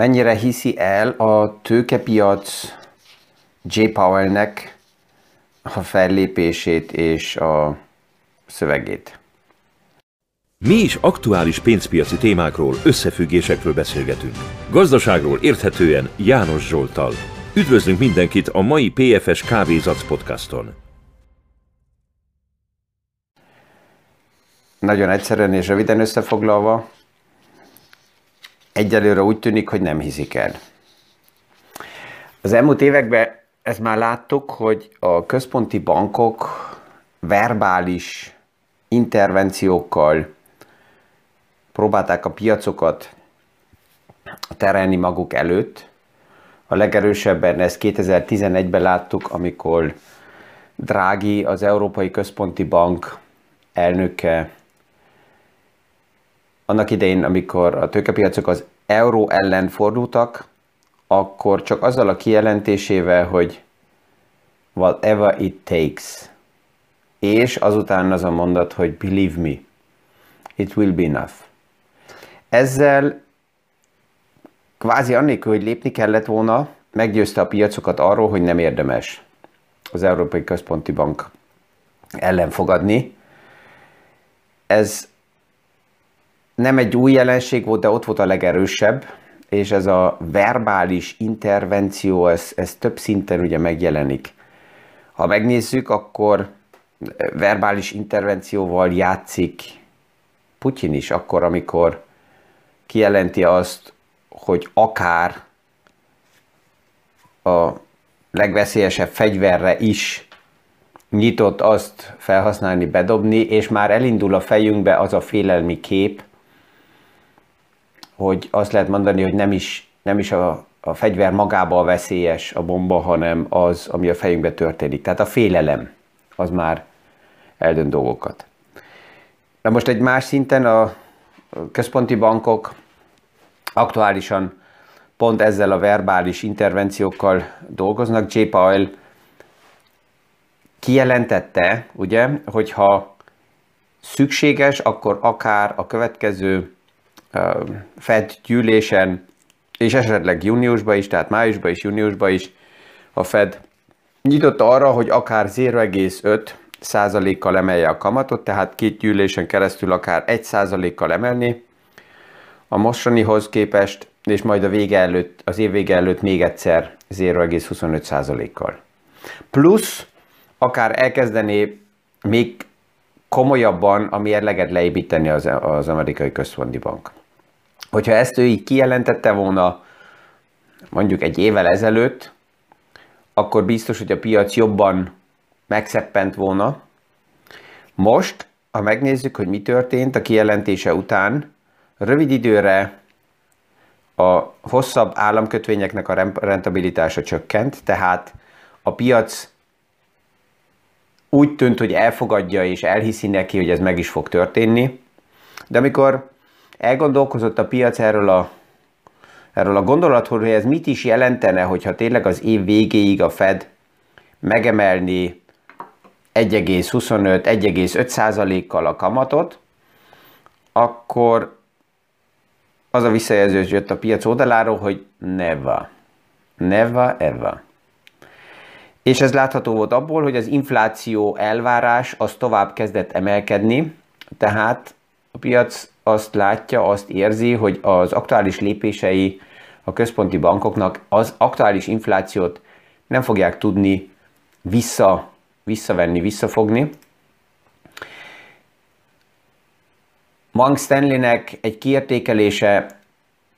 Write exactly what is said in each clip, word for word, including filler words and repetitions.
mennyire hiszi el a tőkepiac J. Powellnek a fellépését és a szövegét. Mi is aktuális pénzpiaci témákról, összefüggésekről beszélgetünk. Gazdaságról érthetően János Zsolttal. Üdvözlünk mindenkit a mai pé ef es Kávézat podcaston. Nagyon egyszerűen és röviden összefoglalva, egyelőre úgy tűnik, hogy nem hiszik el. Az elmúlt években ezt már láttuk, hogy a központi bankok verbális intervenciókkal próbálták a piacokat terelni maguk előtt. A legerősebben ezt kétezer-tizenegyben láttuk, amikor Draghi, az Európai Központi Bank elnöke, annak idején, amikor a tőkepiacok az euró ellen fordultak, akkor csak azzal a kijelentésével, hogy whatever it takes. És azután az a mondat, hogy believe me, it will be enough. Ezzel kvázi annélkül, hogy lépni kellett volna, meggyőzte a piacokat arról, hogy nem érdemes az Európai Központi Bank ellen fogadni. Ez nem egy új jelenség volt, de ott volt a legerősebb, és ez a verbális intervenció, ez, ez több szinten ugye megjelenik. Ha megnézzük, akkor verbális intervencióval játszik Putin is, akkor, amikor kijelenti azt, hogy akár a legveszélyesebb fegyverre is nyitott azt felhasználni, bedobni, és már elindul a fejünkbe az a félelmi kép, hogy azt lehet mondani, hogy nem is, nem is a, a fegyver magába veszélyes a bomba, hanem az, ami a fejünkbe történik. Tehát a félelem az már eldönt dolgokat. Na most egy más szinten a központi bankok aktuálisan pont ezzel a verbális intervenciókkal dolgoznak. J. Powell kijelentette, ugye, hogyha szükséges, akkor akár a következő Fed gyűlésen, és esetleg júniusban is, tehát májusban és júniusban is a Fed nyitott arra, hogy akár nulla egész öt százalékkal emelje a kamatot, tehát két gyűlésen keresztül akár egy százalékkal emelni a mostanihoz képest, és majd a vége előtt, az év vége előtt még egyszer nulla egész huszonöt százalékkal. Plusz akár elkezdené még komolyabban a mérleget leépíteni az, az Amerikai Központi Bank. Hogyha ezt ő így kijelentette volna mondjuk egy évvel ezelőtt, akkor biztos, hogy a piac jobban megszeppent volna. Most, ha megnézzük, hogy mi történt a kijelentése után, rövid időre a hosszabb államkötvényeknek a rentabilitása csökkent, tehát a piac úgy tűnt, hogy elfogadja és elhiszi neki, hogy ez meg is fog történni. De amikor elgondolkozott a piac erről a, erről a gondolatról, hogy ez mit is jelentene, hogyha tényleg az év végéig a Fed megemelni egy egész huszonöt-egy egész öt százalékkal a kamatot, akkor az a visszajelzés jött a piac oldaláról, hogy never, never ever. És ez látható volt abból, hogy az infláció elvárás az tovább kezdett emelkedni, tehát a piac azt látja, azt érzi, hogy az aktuális lépései a központi bankoknak az aktuális inflációt nem fogják tudni vissza, visszavenni, visszafogni. Morgan Stanleynek egy kiértékelése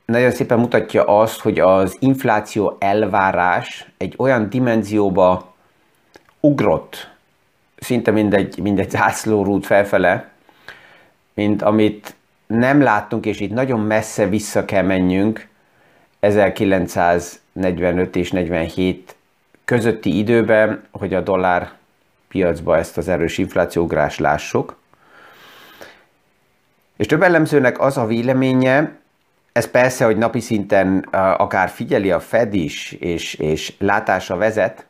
nagyon szépen mutatja azt, hogy az infláció elvárás egy olyan dimenzióba ugrott, szinte mindegy, mindegy zászlórút felfele, mint amit nem láttunk, és itt nagyon messze vissza kell menjünk ezerkilencszáznegyvenöt és negyvenhét közötti időben, hogy a dollár piacba ezt az erős inflációugrást lássuk. És több elemzőnek az a véleménye, ez persze, hogy napi szinten akár figyeli a Fed is, és, és látása vezet,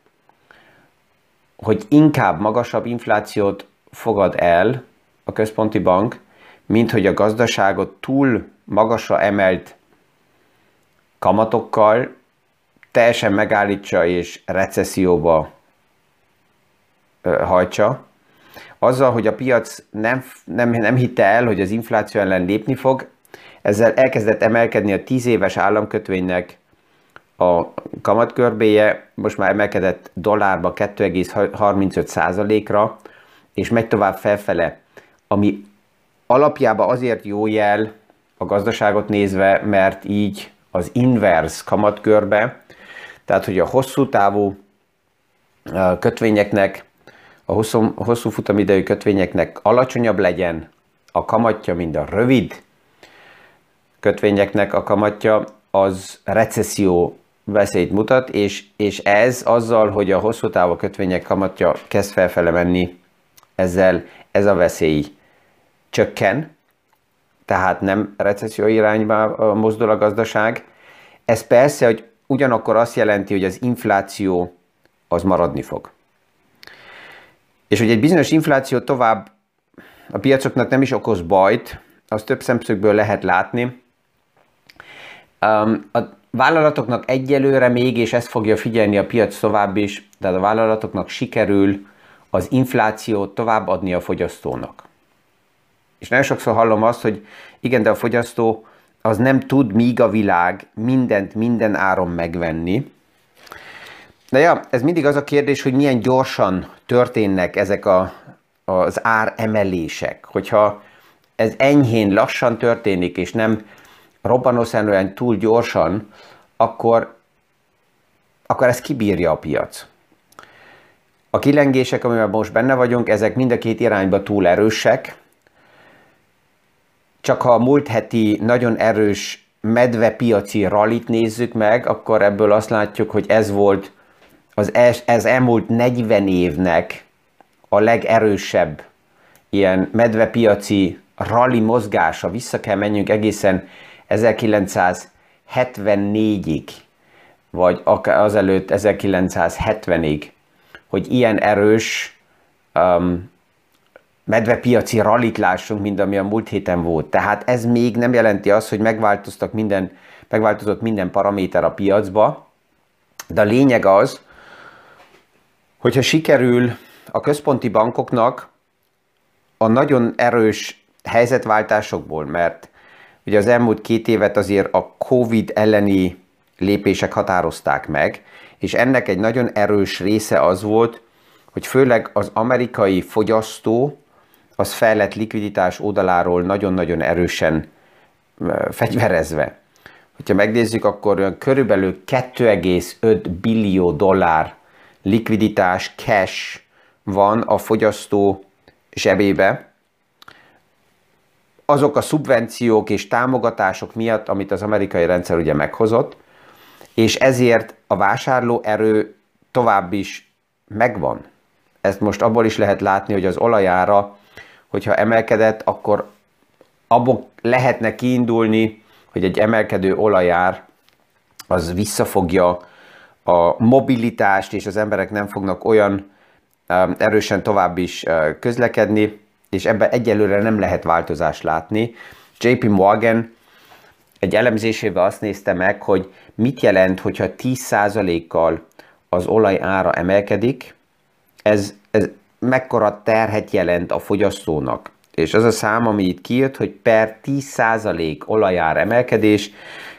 hogy inkább magasabb inflációt fogad el a központi bank, mint hogy a gazdaságot túl magasra emelt kamatokkal teljesen megállítsa és recesszióba hajtsa, azzal, hogy a piac nem, nem, nem hitte el, hogy az infláció ellen lépni fog, ezzel elkezdett emelkedni a tíz éves államkötvénynek a kamatkörbéje, most már emelkedett dollárba kettő egész harmincöt százalékra, és megy tovább felfele, ami alapjában azért jó jel a gazdaságot nézve, mert így az inverse kamatkörbe, tehát hogy a hosszú távú kötvényeknek, a hosszú, hosszú futamidejű kötvényeknek alacsonyabb legyen a kamatja, mint a rövid kötvényeknek a kamatja, az recesszió veszélyt mutat, és, és ez azzal, hogy a hosszú távú kötvények kamatja kezd felfele menni, ezzel ez a veszély csökken, tehát nem recesszió irányba mozdul a gazdaság. Ez persze, hogy ugyanakkor azt jelenti, hogy az infláció az maradni fog. És hogy egy bizonyos infláció tovább a piacoknak nem is okoz bajt, az több szemszögből lehet látni. A vállalatoknak egyelőre még, és ezt fogja figyelni a piac tovább is, tehát a vállalatoknak sikerül az inflációt továbbadni a fogyasztónak. És nagyon sokszor hallom azt, hogy igen, de a fogyasztó az nem tud míg a világ mindent minden áron megvenni. De ja, ez mindig az a kérdés, hogy milyen gyorsan történnek ezek a, az áremelések. Hogyha ez enyhén lassan történik, és nem robbanószerűen túl gyorsan, akkor, akkor ezt kibírja a piac. A kilengések, amiben most benne vagyunk, ezek mind a két irányba túl erősek. Csak ha a múlt heti nagyon erős medvepiaci rallit nézzük meg, akkor ebből azt látjuk, hogy ez volt az es, ez elmúlt negyven évnek a legerősebb ilyen medvepiaci ralli mozgása. Vissza kell menjünk egészen ezerkilencszázhetvennégyig, vagy azelőtt ezerkilencszázhetvenig, hogy ilyen erős um, medvepiaci rallit lássunk, mint ami a múlt héten volt. Tehát ez még nem jelenti azt, hogy megváltoztak minden, megváltozott minden paraméter a piacba, de a lényeg az, hogyha sikerül a központi bankoknak a nagyon erős helyzetváltásokból, mert ugye az elmúlt két évet azért a Covid elleni lépések határozták meg, és ennek egy nagyon erős része az volt, hogy főleg az amerikai fogyasztó az fel lett likviditás oldaláról nagyon-nagyon erősen fegyverezve. Hogyha megnézzük, akkor körülbelül két egész öt billió dollár likviditás, cash van a fogyasztó zsebébe. Azok a szubvenciók és támogatások miatt, amit az amerikai rendszer ugye meghozott, és ezért a vásárlóerő tovább is megvan. Ezt most abból is lehet látni, hogy az olajára, hogyha emelkedett, akkor abból lehetne kiindulni, hogy egy emelkedő olajár az visszafogja a mobilitást, és az emberek nem fognak olyan erősen tovább is közlekedni, és ebben egyelőre nem lehet változást látni. jé pé Morgan egy elemzésével azt nézte meg, hogy mit jelent, hogyha tíz százalékkal az olaj ára emelkedik, ez, ez mekkora terhet jelent a fogyasztónak. És az a szám, ami itt kijött, hogy per tíz százalék olajár emelkedés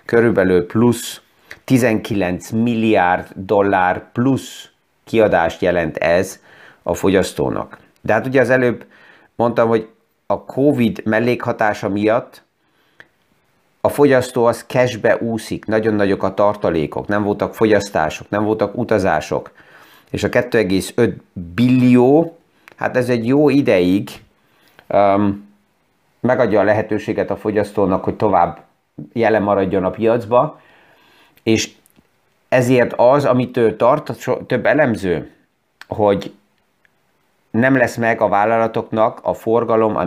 körülbelül plusz tizenkilenc milliárd dollár plusz kiadást jelent ez a fogyasztónak. De hát ugye az előbb mondtam, hogy a Covid mellékhatása miatt a fogyasztó az cashbe úszik, nagyon nagyok a tartalékok, nem voltak fogyasztások, nem voltak utazások, és a két egész öt billió, hát ez egy jó ideig um, megadja a lehetőséget a fogyasztónak, hogy tovább jelen maradjon a piacba, és ezért az, amitől tart so, több elemző, hogy nem lesz meg a vállalatoknak a forgalom, a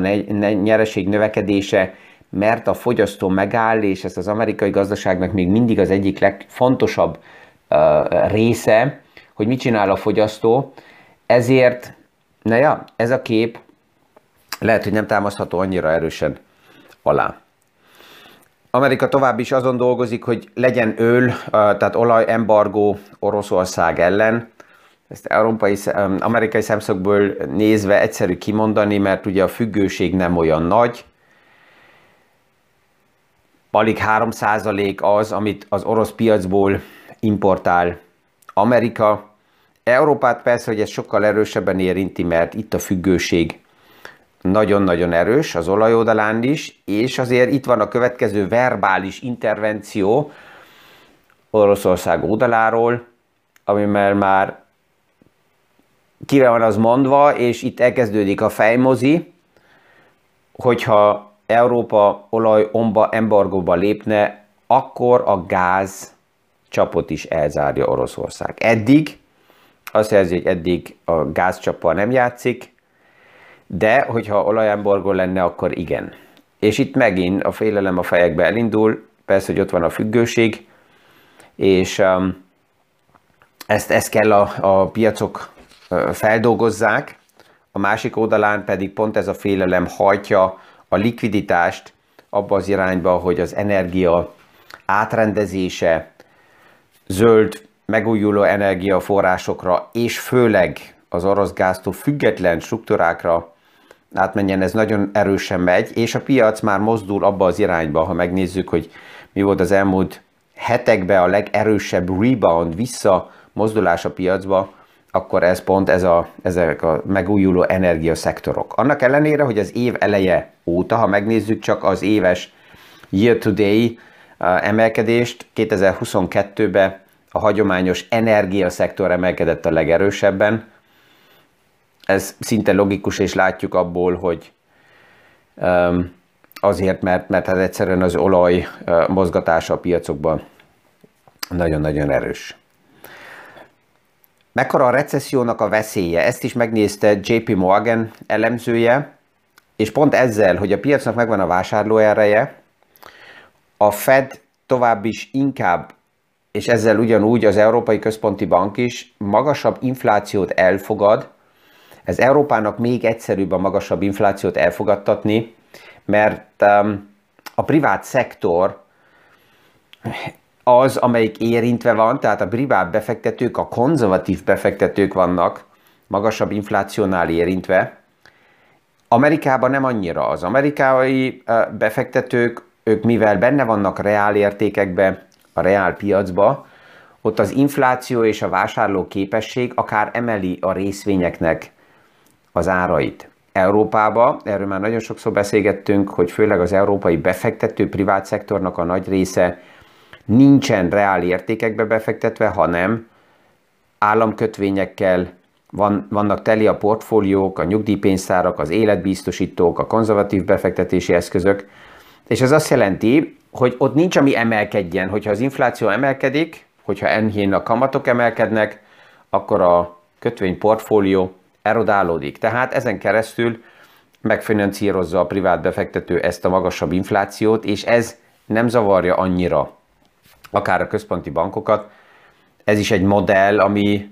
nyereség növekedése, mert a fogyasztó megáll, és ez az amerikai gazdaságnak még mindig az egyik legfontosabb uh, része, hogy mit csinál a fogyasztó. Ezért, na ja, ez a kép lehet, hogy nem támasztható annyira erősen alá. Amerika tovább is azon dolgozik, hogy legyen öl, tehát olajembargó Oroszország ellen. Ezt európai, amerikai szemszögből nézve egyszerű kimondani, mert ugye a függőség nem olyan nagy. Alig három százalék az, amit az orosz piacból importál Amerika. Európát persze, hogy ez sokkal erősebben érinti, mert itt a függőség nagyon-nagyon erős, az olaj oldalán is, és azért itt van a következő verbális intervenció Oroszország oldaláról, amivel már kire van az mondva, és itt elkezdődik a fejmozi, hogyha Európa olajembargóba lépne, akkor a gáz csapot is elzárja Oroszország. Eddig, azt jelzi, hogy eddig a gázcsappal nem játszik, de hogyha olajembargó lenne, akkor igen. És itt megint a félelem a fejekbe elindul, persze, hogy ott van a függőség, és um, ezt, ezt kell a, a piacok uh, feldolgozzák, a másik oldalán pedig pont ez a félelem hajtja a likviditást abba az irányba, hogy az energia átrendezése, zöld, megújuló energiaforrásokra, és főleg az orosz gáztól független struktúrákra átmenjen, ez nagyon erősen megy, és a piac már mozdul abba az irányba, ha megnézzük, hogy mi volt az elmúlt hetekben a legerősebb rebound, vissza mozdulás a piacba, akkor ez pont ez a, ezek a megújuló energiaszektorok. Annak ellenére, hogy az év eleje óta, ha megnézzük csak az éves year-to-day emelkedést, kétezer-huszonkettőben a hagyományos energiaszektor emelkedett a legerősebben. Ez szinte logikus, és látjuk abból, hogy azért, mert, mert hát egyszerűen az olaj mozgatása a piacokban nagyon-nagyon erős. Mekkora a recessziónak a veszélye? Ezt is megnézte jé pé Morgan elemzője, és pont ezzel, hogy a piacnak megvan a vásárlóereje, a Fed tovább is inkább, és ezzel ugyanúgy az Európai Központi Bank is magasabb inflációt elfogad. Ez Európának még egyszerűbb a magasabb inflációt elfogadtatni, mert a privát szektor az, amelyik érintve van, tehát a privát befektetők, a konzervatív befektetők vannak magasabb inflációnál érintve. Amerikában nem annyira. Az amerikai befektetők, ők mivel benne vannak reál értékekbe, a reál piacba, ott az infláció és a vásárló képesség akár emeli a részvényeknek az árait. Európában, erről már nagyon sokszor beszélgettünk, hogy főleg az európai befektető privát szektornak a nagy része nincsen reál értékekbe befektetve, hanem államkötvényekkel van, vannak teli a portfóliók, a nyugdíjpénztárak, az életbiztosítók, a konzervatív befektetési eszközök, és ez azt jelenti, hogy ott nincs, ami emelkedjen. Hogyha az infláció emelkedik, hogyha enyhén a kamatok emelkednek, akkor a kötvényportfólió erodálódik. Tehát ezen keresztül megfinanszírozza a privát befektető ezt a magasabb inflációt, és ez nem zavarja annyira akár a központi bankokat. Ez is egy modell, ami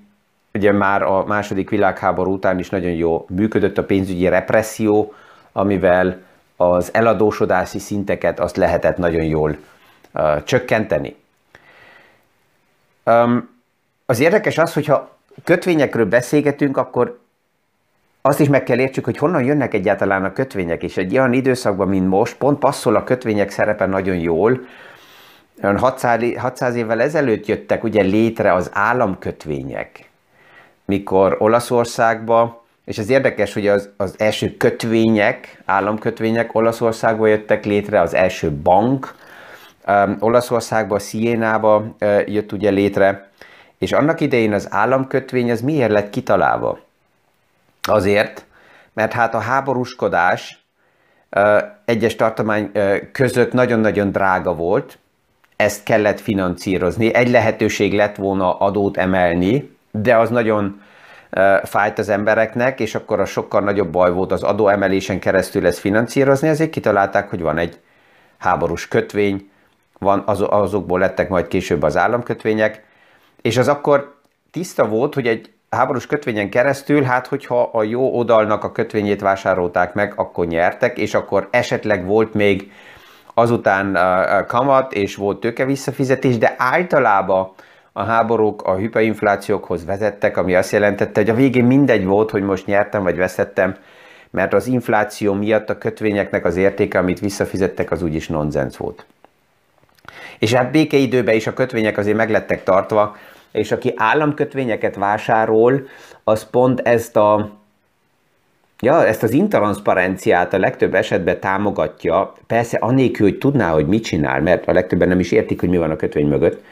ugye már a második világháború után is nagyon jó működött, a pénzügyi represszió, amivel az eladósodási szinteket azt lehetett nagyon jól uh, csökkenteni. Um, az érdekes az, hogyha kötvényekről beszélgetünk, akkor azt is meg kell értsük, hogy honnan jönnek egyáltalán a kötvények, és egy olyan időszakban, mint most, pont passzol a kötvények szerepe nagyon jól. Olyan hatszáz évvel ezelőtt jöttek ugye létre az államkötvények, mikor Olaszországba, és ez érdekes, hogy az, az első kötvények, államkötvények Olaszországba jöttek létre, az első bank um, Olaszországba, Siénába uh, jött ugye létre, és annak idején az államkötvény az miért lett kitalálva? Azért, mert hát a háborúskodás uh, egyes tartomány uh, között nagyon-nagyon drága volt, ezt kellett finanszírozni. Egy lehetőség lett volna adót emelni, de az nagyon fájt az embereknek, és akkor a sokkal nagyobb baj volt az adóemelésen keresztül ezt finanszírozni, ezért kitalálták, hogy van egy háborús kötvény, van, az, azokból lettek majd később az államkötvények, és az akkor tiszta volt, hogy egy háborús kötvényen keresztül, hát hogyha a jó oldalnak a kötvényét vásárolták meg, akkor nyertek, és akkor esetleg volt még azután kamat és volt tőke visszafizetés, de általában a háborúk a hiperinflációkhoz vezettek, ami azt jelentette, hogy a végén mindegy volt, hogy most nyertem vagy veszettem, mert az infláció miatt a kötvényeknek az értéke, amit visszafizettek, az úgyis nonsensz volt. És hát békeidőben is a kötvények azért meg lettek tartva, és aki államkötvényeket vásárol, az pont ezt a Ja, ezt az intranszparenciát a legtöbb esetben támogatja, persze anélkül, hogy tudná, hogy mit csinál, mert a legtöbben nem is értik, hogy mi van a kötvény mögött.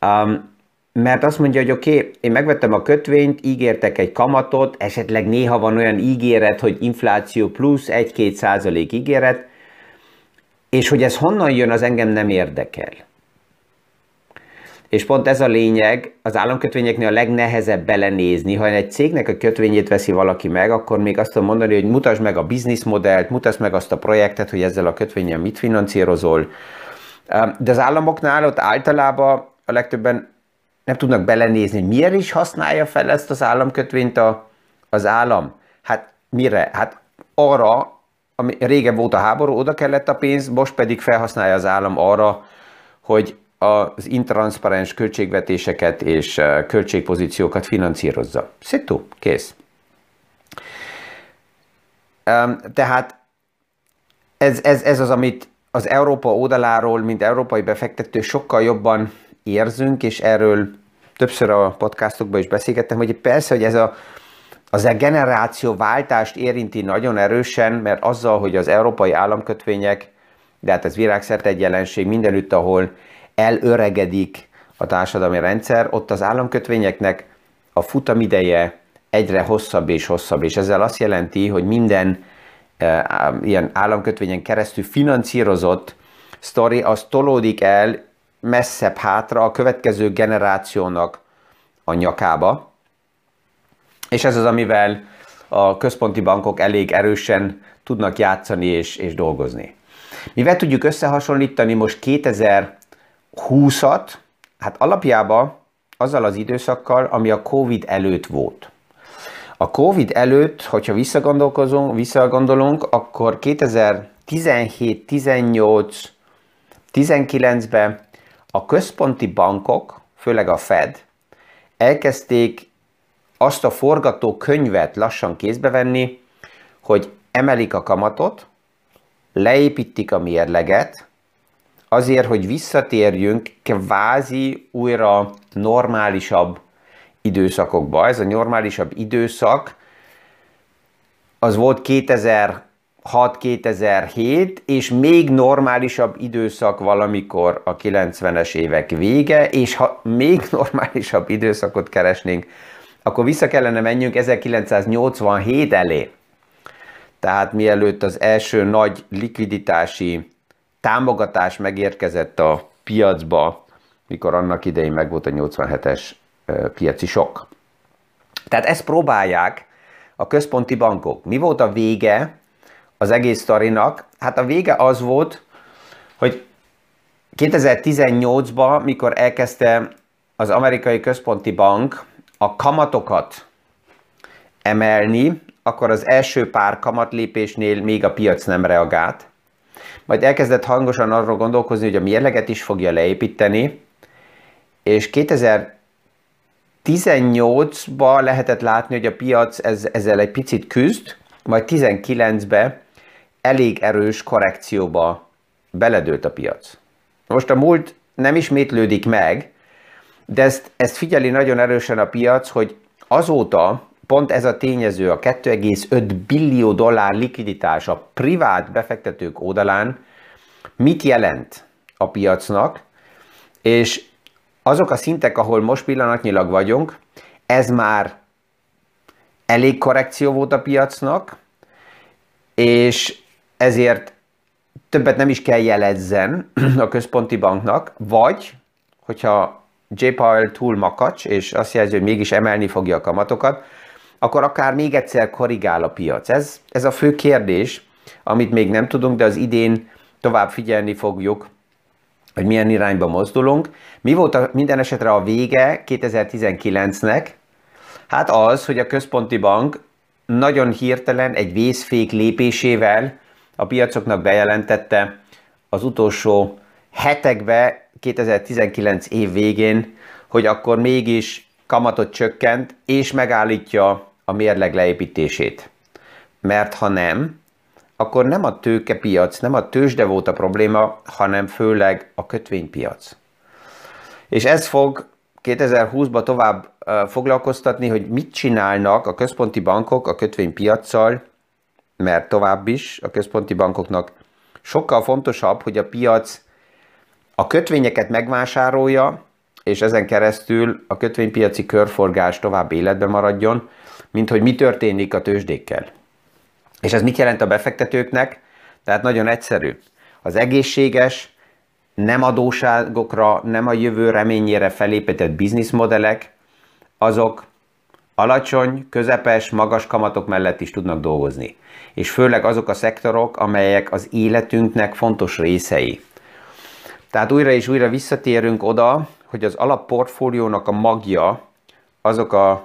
Um, mert azt mondja, hogy oké, okay, én megvettem a kötvényt, ígértek egy kamatot, esetleg néha van olyan ígéret, hogy infláció plusz egy-két százalék ígéret, és hogy ez honnan jön, az engem nem érdekel. És pont ez a lényeg, az államkötvényeknél a legnehezebb belenézni. Ha egy cégnek a kötvényét veszi valaki meg, akkor még azt tudom mondani, hogy mutasd meg a bizniszmodellt, mutasd meg azt a projektet, hogy ezzel a kötvényen mit finanszírozol. De az államoknál ott általában a legtöbben nem tudnak belenézni, hogy miért is használja fel ezt az államkötvényt a, az állam. Hát mire? Hát arra, ami régen volt a háború, oda kellett a pénz, most pedig felhasználja az állam arra, hogy az intranszparens költségvetéseket és költségpozíciókat finanszírozza. Szitu, kész. Tehát ez, ez, ez az, amit az Európa oldaláról, mint európai befektető sokkal jobban érzünk, és erről többször a podcastokban is beszélgettem, hogy persze, hogy ez a, az a generációváltást érinti nagyon erősen, mert azzal, hogy az európai államkötvények, de hát ez világszerte egy jelenség mindenütt, ahol elöregedik a társadalmi rendszer, ott az államkötvényeknek a futamideje egyre hosszabb és hosszabb, és ezzel azt jelenti, hogy minden e, ilyen államkötvényen keresztül finanszírozott sztori, az tolódik el messzebb hátra a következő generációnak a nyakába, és ez az, amivel a központi bankok elég erősen tudnak játszani és, és dolgozni. Mivel tudjuk összehasonlítani most kétezer-húszat, hát alapjában azzal az időszakkal, ami a Covid előtt volt. A Covid előtt, hogyha visszagondolkozunk, visszagondolunk, akkor kétezer-tizenhét, tizennyolc, tizenkilencben a központi bankok, főleg a Fed, elkezdték azt a forgatókönyvet lassan kézbe venni, hogy emelik a kamatot, leépítik a mérleget, azért, hogy visszatérjünk kvázi újra normálisabb időszakokba. Ez a normálisabb időszak, az volt kétezer-hat kétezer-hét, és még normálisabb időszak valamikor a kilencvenes évek vége, és ha még normálisabb időszakot keresnénk, akkor vissza kellene menjünk ezerkilencszáznyolcvanhét elé. Tehát mielőtt az első nagy likviditási támogatás megérkezett a piacba, mikor annak idején megvolt a nyolcvanhetes piaci sok. Tehát ezt próbálják a központi bankok. Mi volt a vége az egész sztorinak? Hát a vége az volt, hogy kétezer-tizennyolcban, mikor elkezdte az amerikai központi bank a kamatokat emelni, akkor az első pár kamatlépésnél még a piac nem reagált. Majd elkezdett hangosan arról gondolkozni, hogy a mérleget is fogja leépíteni, és kétezer-tizennyolcban lehetett látni, hogy a piac ezzel egy picit küzd, majd tizenkilencben elég erős korrekcióba beledőlt a piac. Most a múlt nem ismétlődik meg, de ezt, ezt figyeli nagyon erősen a piac, hogy azóta pont ez a tényező, a két egész öt billió dollár likviditás a privát befektetők oldalán mit jelent a piacnak, és azok a szintek, ahol most pillanatnyilag vagyunk, ez már elég korrekció volt a piacnak, és ezért többet nem is kell jelezzen a központi banknak, vagy hogyha J. Powell túl makacs, és azt jelzi, hogy mégis emelni fogja a kamatokat, akkor akár még egyszer korrigál a piac. Ez, ez a fő kérdés, amit még nem tudunk, de az idén tovább figyelni fogjuk, hogy milyen irányba mozdulunk. Mi volt a, minden esetre a vége kétezer-tizenkilencnek? Hát az, hogy a központi bank nagyon hirtelen egy vészfék lépésével a piacoknak bejelentette az utolsó hetekben, kétezer-tizenkilenc év végén, hogy akkor mégis kamatot csökkent, és megállítja a mérleg leépítését. Mert ha nem, akkor nem a tőkepiac, nem a tőzsde volt a probléma, hanem főleg a kötvénypiac. És ez fog kétezer-húszban tovább foglalkoztatni, hogy mit csinálnak a központi bankok a kötvénypiaccal, mert tovább is a központi bankoknak sokkal fontosabb, hogy a piac a kötvényeket megvásárolja, és ezen keresztül a kötvénypiaci körforgás tovább életben maradjon, mint hogy mi történik a tőzsdékkel. És ez mit jelent a befektetőknek? Tehát nagyon egyszerű. Az egészséges, nem adósságokra, nem a jövő reményére felépített bizniszmodellek, azok alacsony, közepes, magas kamatok mellett is tudnak dolgozni. És főleg azok a szektorok, amelyek az életünknek fontos részei. Tehát újra és újra visszatérünk oda, hogy az alapportfóliónak a magja azok az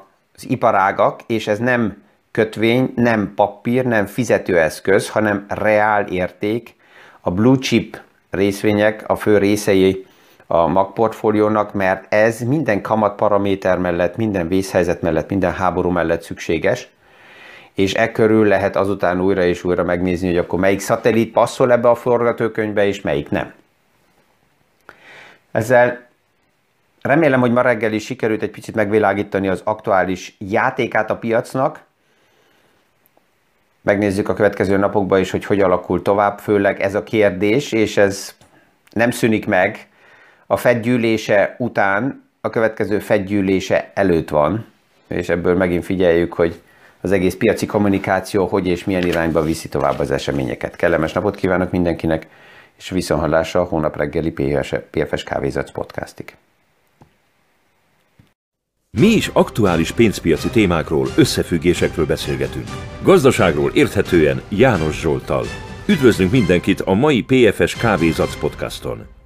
iparágak, és ez nem kötvény, nem papír, nem fizetőeszköz, hanem reál érték. A blue chip részvények a fő részei a magportfóliónak, mert ez minden kamatparaméter mellett, minden vészhelyzet mellett, minden háború mellett szükséges, és e körül lehet azután újra és újra megnézni, hogy akkor melyik szatellit passzol ebbe a forgatókönyvbe, és melyik nem. Ezzel remélem, hogy ma reggel is sikerült egy picit megvilágítani az aktuális játékát a piacnak. Megnézzük a következő napokban is, hogy hogy alakul tovább, főleg ez a kérdés, és ez nem szűnik meg. A Fed gyűlése után, a következő Fed gyűlése előtt van, és ebből megint figyeljük, hogy az egész piaci kommunikáció hogy és milyen irányba viszi tovább az eseményeket. Kellemes napot kívánok mindenkinek, és viszonthallásra a hónap reggeli pé ef es Kávézat podcastig. Mi is aktuális pénzpiaci témákról, összefüggésekről beszélgetünk. Gazdaságról érthetően János Zsolttal. Üdvözlünk mindenkit a mai pé ef es Kávézat podcaston!